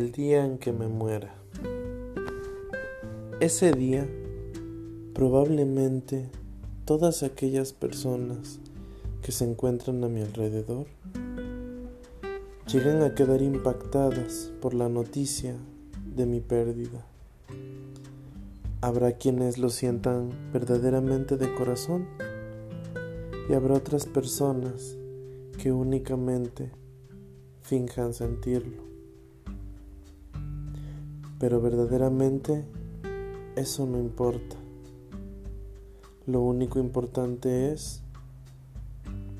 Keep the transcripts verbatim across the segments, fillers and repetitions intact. el día en que me muera. Ese día, probablemente, todas aquellas personas que se encuentran a mi alrededor lleguen a quedar impactadas por la noticia de mi pérdida. Habrá quienes lo sientan verdaderamente de corazón y habrá otras personas que únicamente finjan sentirlo. Pero verdaderamente eso no importa. Lo único importante es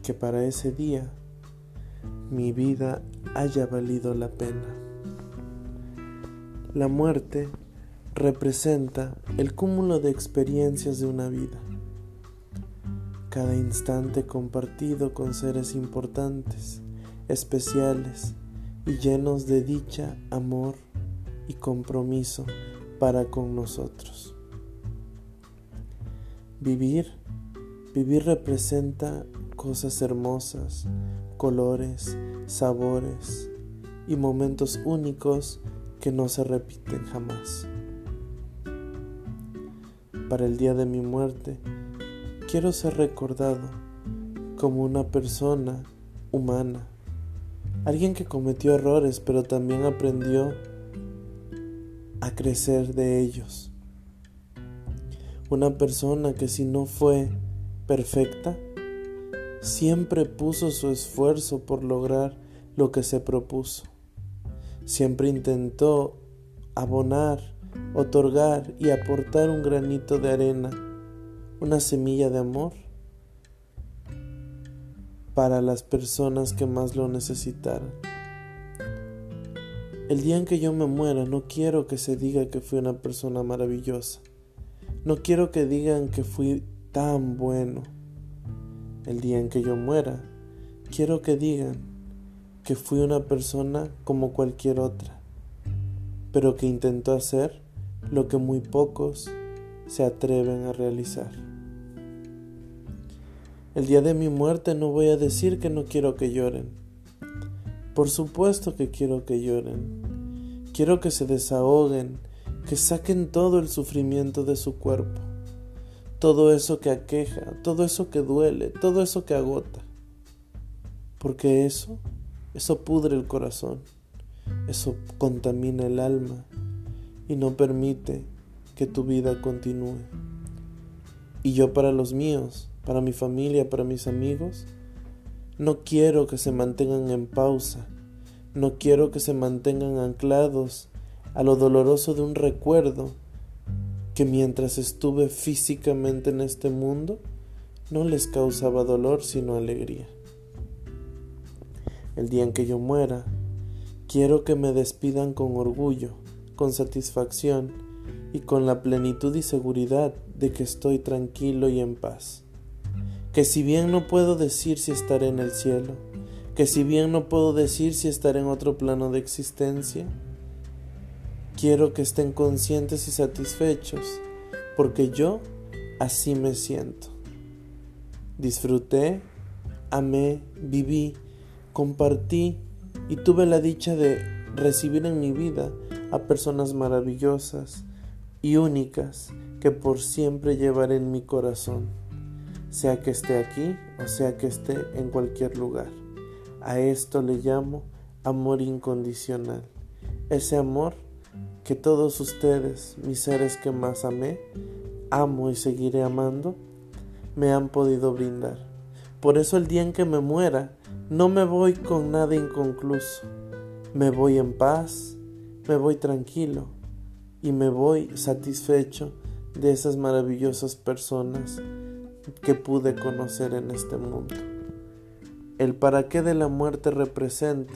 que para ese día mi vida haya valido la pena. La muerte representa el cúmulo de experiencias de una vida. Cada instante compartido con seres importantes, especiales y llenos de dicha, amor y compromiso para con nosotros. Vivir, vivir representa cosas hermosas, colores, sabores y momentos únicos que no se repiten jamás. Para el día de mi muerte, quiero ser recordado como una persona humana, alguien que cometió errores, pero también aprendió a crecer de ellos. Una persona que, si no fue perfecta, siempre puso su esfuerzo por lograr lo que se propuso. Siempre intentó abonar, otorgar y aportar un granito de arena, una semilla de amor para las personas que más lo necesitaran. El día en que yo me muera, no quiero que se diga que fui una persona maravillosa. No quiero que digan que fui tan bueno. El día en que yo muera, quiero que digan que fui una persona como cualquier otra, pero que intentó hacer lo que muy pocos se atreven a realizar. El día de mi muerte no voy a decir que no quiero que lloren. Por supuesto que quiero que lloren. Quiero que se desahoguen, que saquen todo el sufrimiento de su cuerpo, todo eso que aqueja, todo eso que duele, todo eso que agota. Porque eso, eso pudre el corazón, eso contamina el alma y no permite que tu vida continúe. Y yo, para los míos, para mi familia, para mis amigos, no quiero que se mantengan en pausa, no quiero que se mantengan anclados a lo doloroso de un recuerdo que, mientras estuve físicamente en este mundo, no les causaba dolor sino alegría. El día en que yo muera, quiero que me despidan con orgullo, con satisfacción y con la plenitud y seguridad de que estoy tranquilo y en paz. Que si bien no puedo decir si estaré en el cielo, que si bien no puedo decir si estaré en otro plano de existencia, quiero que estén conscientes y satisfechos, porque yo así me siento. Disfruté, amé, viví, compartí y tuve la dicha de recibir en mi vida a personas maravillosas y únicas que por siempre llevaré en mi corazón, sea que esté aquí o sea que esté en cualquier lugar. A esto le llamo amor incondicional, ese amor que todos ustedes, mis seres que más amé, amo y seguiré amando, me han podido brindar. Por eso el día en que me muera, no me voy con nada inconcluso. Me voy en paz, me voy tranquilo y me voy satisfecho de esas maravillosas personas que pude conocer en este mundo. El para qué de la muerte representa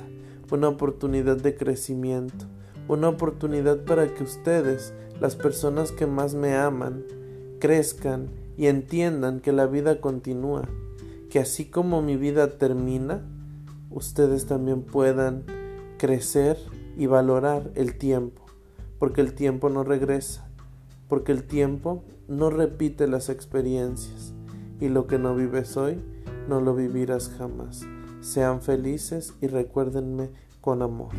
una oportunidad de crecimiento, una oportunidad para que ustedes, las personas que más me aman, crezcan y entiendan que la vida continúa, que así como mi vida termina, ustedes también puedan crecer y valorar el tiempo, porque el tiempo no regresa, porque el tiempo no repite las experiencias, y lo que no vives hoy, no lo vivirás jamás. Sean felices y recuérdenme con amor.